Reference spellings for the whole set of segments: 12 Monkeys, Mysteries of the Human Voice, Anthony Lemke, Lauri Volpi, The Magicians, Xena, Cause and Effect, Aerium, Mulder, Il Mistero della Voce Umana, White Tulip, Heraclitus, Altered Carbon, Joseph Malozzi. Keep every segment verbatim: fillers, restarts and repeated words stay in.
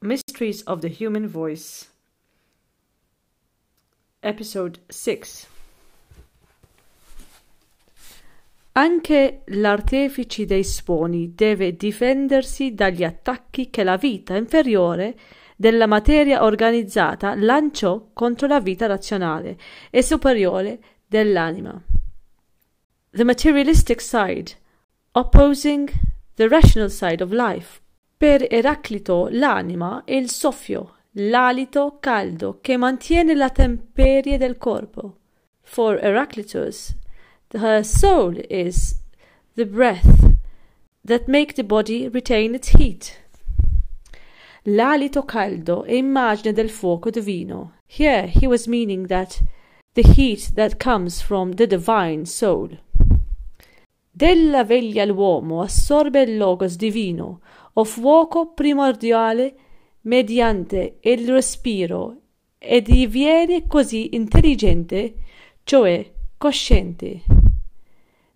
Mysteries of the Human Voice, Episode six. Anche l'artefice dei suoni deve difendersi dagli attacchi che la vita inferiore della materia organizzata lanciò contro la vita razionale e superiore dell'anima. The materialistic side, opposing the rational side of life. Per Eraclito l'anima è il soffio, l'alito caldo che mantiene la temperie del corpo. For Heraclitus, the soul is the breath that make the body retain its heat. L'alito caldo è immagine del fuoco divino. Here he was meaning that the heat that comes from the divine soul. Della veglia l'uomo assorbe il logos divino, o fuoco primordiale mediante il respiro, e diviene così intelligente, cioè cosciente.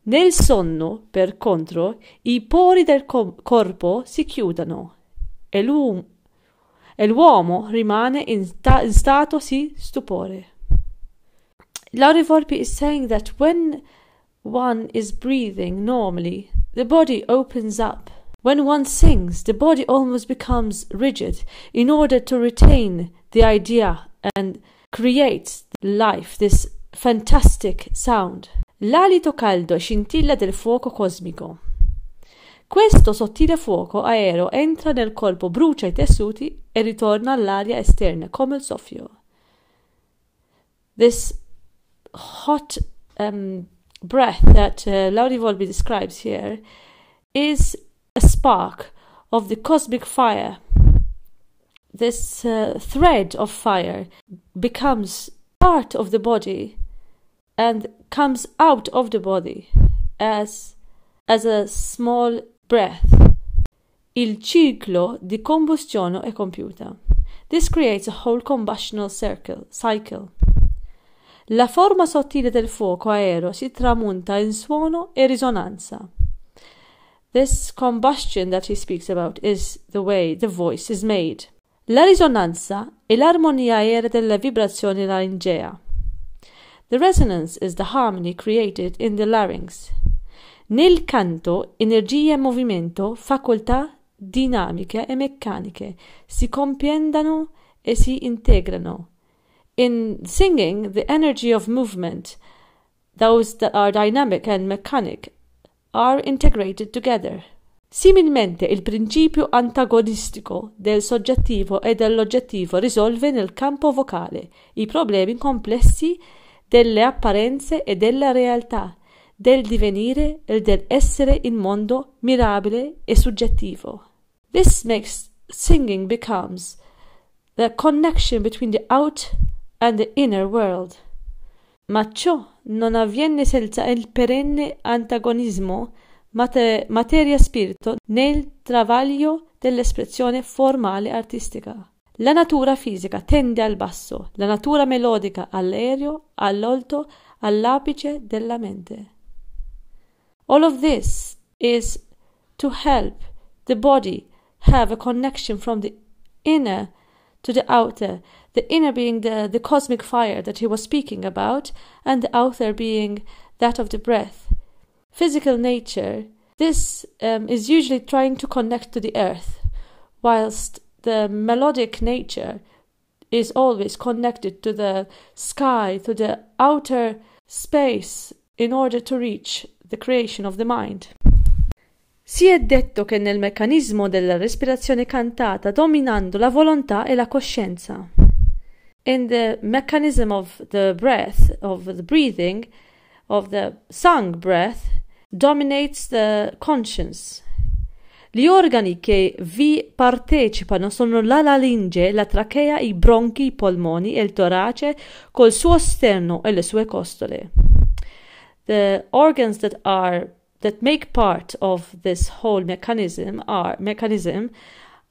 Nel sonno, per contro, i pori del co- corpo si chiudono e, l'u- e l'uomo rimane in, sta- in stato di stupore. Lauri Volpi is saying that when one is breathing normally, the body opens up. When one sings, the body almost becomes rigid in order to retain the idea and create life, this fantastic sound. L'alito caldo scintilla del fuoco cosmico. Questo sottile fuoco aereo entra nel corpo, brucia i tessuti e ritorna all'aria esterna come il soffio. This hot um, breath that uh, Lauri Volpi describes here is a spark of the cosmic fire. This uh, thread of fire becomes part of the body and comes out of the body as as a small breath. Il ciclo di combustione è compiuto. This creates a whole combustional circle, cycle. La forma sottile del fuoco aereo si tramunta in suono e risonanza. This combustion that he speaks about is the way the voice is made. La risonanza è l'armonia aerea della vibrazione laringea. The resonance is the harmony created in the larynx. Nel canto, energia e movimento, facoltà dinamiche e meccaniche si compendano e si integrano. In singing, the energy of movement, those that are dynamic and mechanic, are integrated together. Similmente il principio antagonistico del soggettivo e dell'oggettivo risolve nel campo vocale i problemi complessi delle apparenze e della realtà, del divenire e dell'essere in mondo mirabile e soggettivo. This makes singing becomes the connection between the out and the inner world. Ma ciò non avviene senza il perenne antagonismo mate- materia-spirito nel travaglio dell'espressione formale artistica. La natura fisica tende al basso, la natura melodica all'aereo, all'alto, all'apice della mente. All of this is to help the body have a connection from the inner to the outer, the inner being the, the cosmic fire that he was speaking about, and the outer being that of the breath. Physical nature, this um, is usually trying to connect to the earth, whilst the melodic nature is always connected to the sky, to the outer space, in order to reach the creation of the mind. Si è detto che nel meccanismo della respirazione cantata dominando la volontà e la coscienza. In the mechanism of the breath, of the breathing, of the sung breath, dominates the conscience. Gli organi che vi partecipano sono la laringe, la trachea, i bronchi, i polmoni e il torace col suo sterno e le sue costole. The organs that are that make part of this whole mechanism are mechanism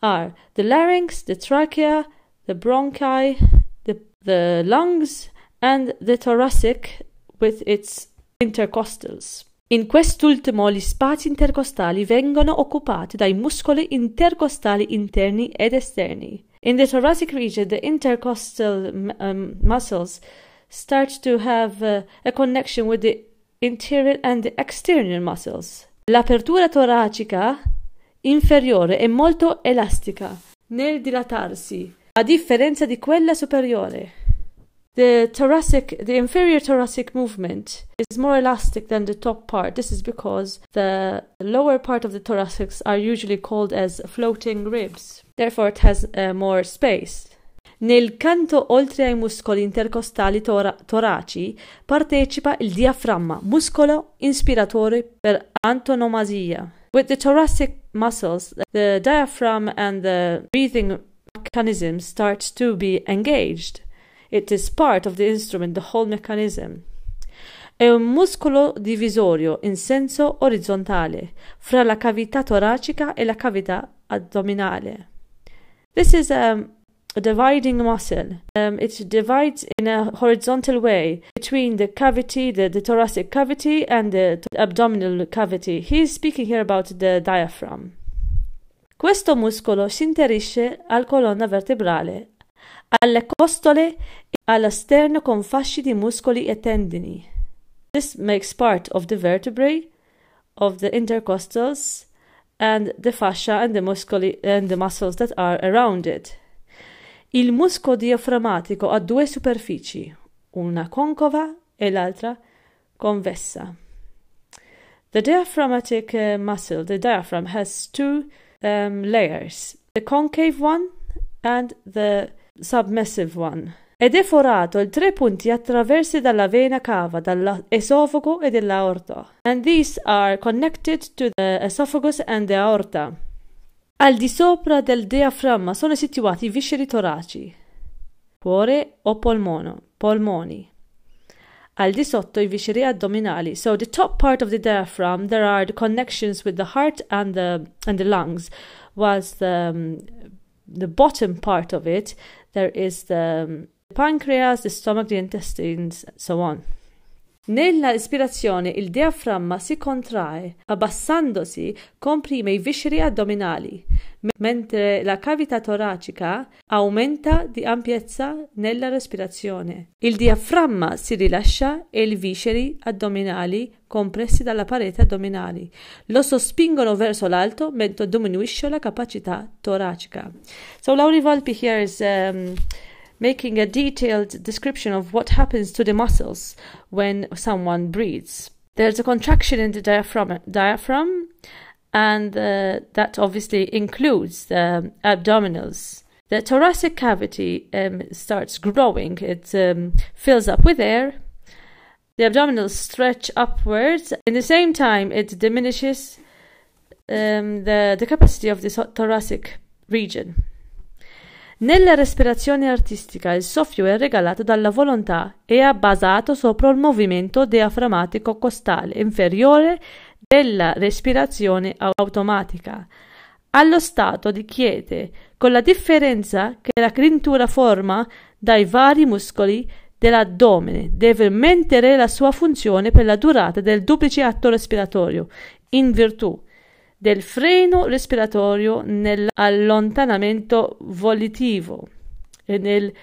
are the larynx, the trachea, the bronchi, the, the lungs, and the thoracic with its intercostals. In quest'ultimo gli spazi intercostali vengono occupati dai muscoli intercostali interni ed esterni. In the thoracic region, the intercostal um, muscles start to have uh, a connection with the interior and the external muscles. L'apertura toracica inferiore è molto elastica nel dilatarsi, a differenza di quella superiore. The thoracic, the inferior thoracic movement is more elastic than the top part. This is because the lower part of the thoracics are usually called as floating ribs. Therefore, it has uh, more space. Nel canto oltre ai muscoli intercostali tora toraci partecipa il diaframma, muscolo inspiratore per antonomasia. With the thoracic muscles, the diaphragm and the breathing mechanism starts to be engaged. It is part of the instrument, the whole mechanism. È un muscolo divisorio in senso orizzontale fra la cavità toracica e la cavità addominale. This is a, a dividing muscle. Um, it divides in a horizontal way between the cavity, the, the thoracic cavity, and the abdominal cavity. He is speaking here about the diaphragm. Questo muscolo si interisce alla colonna vertebrale, alle costole e all'esterno con fasci di muscoli e tendini. This makes part of the vertebrae, of the intercostals, and the fascia and the muscoli and the muscles that are around it. Il muscolo diaframmatico ha due superfici, una concava e l'altra convessa. The diaphragmatic uh, muscle, the diaphragm, has two um, layers, the concave one and the submissive one. Ed è forato in tre punti attraversi dalla vena cava, dall'esofago e dall'aorta. And these are connected to the esophagus and the aorta. Al di sopra del diaframma sono situati i visceri toraci, cuore o polmono, polmoni. Al di sotto i visceri addominali. So the top part of the diaphragm, there are the connections with the heart and the and the lungs, whilst the um, the bottom part of it, there is the, um, the pancreas, the stomach, the intestines, and so on. Nella espirazione il diaframma si contrae, abbassandosi comprime i visceri addominali, mentre la cavità toracica aumenta di ampiezza nella respirazione. Il diaframma si rilascia e i visceri addominali compressi dalla parete addominale lo sospingono verso l'alto, mentre diminuisce la capacità toracica. So Lauri Volpi here is um, making a detailed description of what happens to the muscles when someone breathes. There's a contraction in the diaphragm, diaphragm and uh, that obviously includes the abdominals. The thoracic cavity um, starts growing, it um, fills up with air. The abdominals stretch upwards. At the same time, it diminishes um, the, the capacity of the thoracic region. Nella respirazione artistica il soffio è regalato dalla volontà e è basato sopra il movimento diaframmatico costale inferiore della respirazione automatica, allo stato di quiete, con la differenza che la grintura forma dai vari muscoli dell'addome deve mantenere la sua funzione per la durata del duplice atto respiratorio, in virtù del freno respiratorio nell'allontanamento volitivo e nel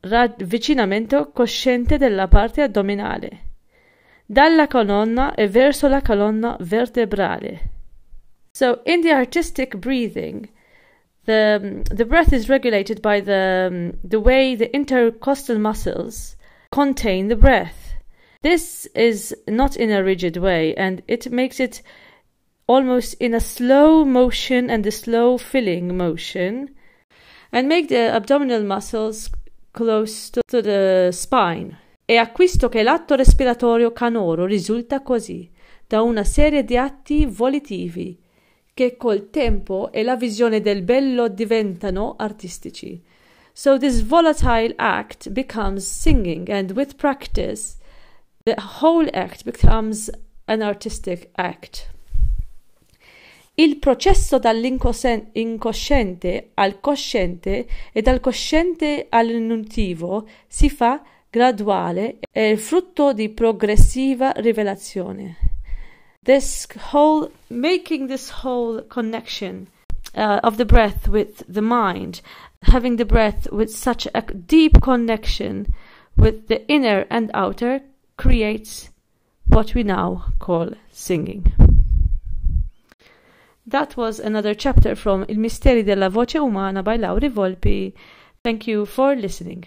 ravvicinamento cosciente della parte addominale dalla colonna e verso la colonna vertebrale. So in the artistic breathing, the the breath is regulated by the the way the intercostal muscles contain the breath. This is not in a rigid way, and it makes it almost in a slow motion and a slow filling motion, and make the abdominal muscles close to, to the spine. È a questo che l'atto respiratorio canoro risulta così, da una serie di atti volitivi, che col tempo e la visione del bello diventano artistici. So this volatile act becomes singing, and with practice, the whole act becomes an artistic act. Il processo dall'incosciente al cosciente e dal cosciente all'intuitivo si fa graduale e è frutto di progressiva rivelazione. this whole, making this whole connection uh, of the breath with the mind, having the breath with such a deep connection with the inner and outer, creates what we now call singing. That was another chapter from Il Mistero della Voce Umana by Lauri Volpi. Thank you for listening.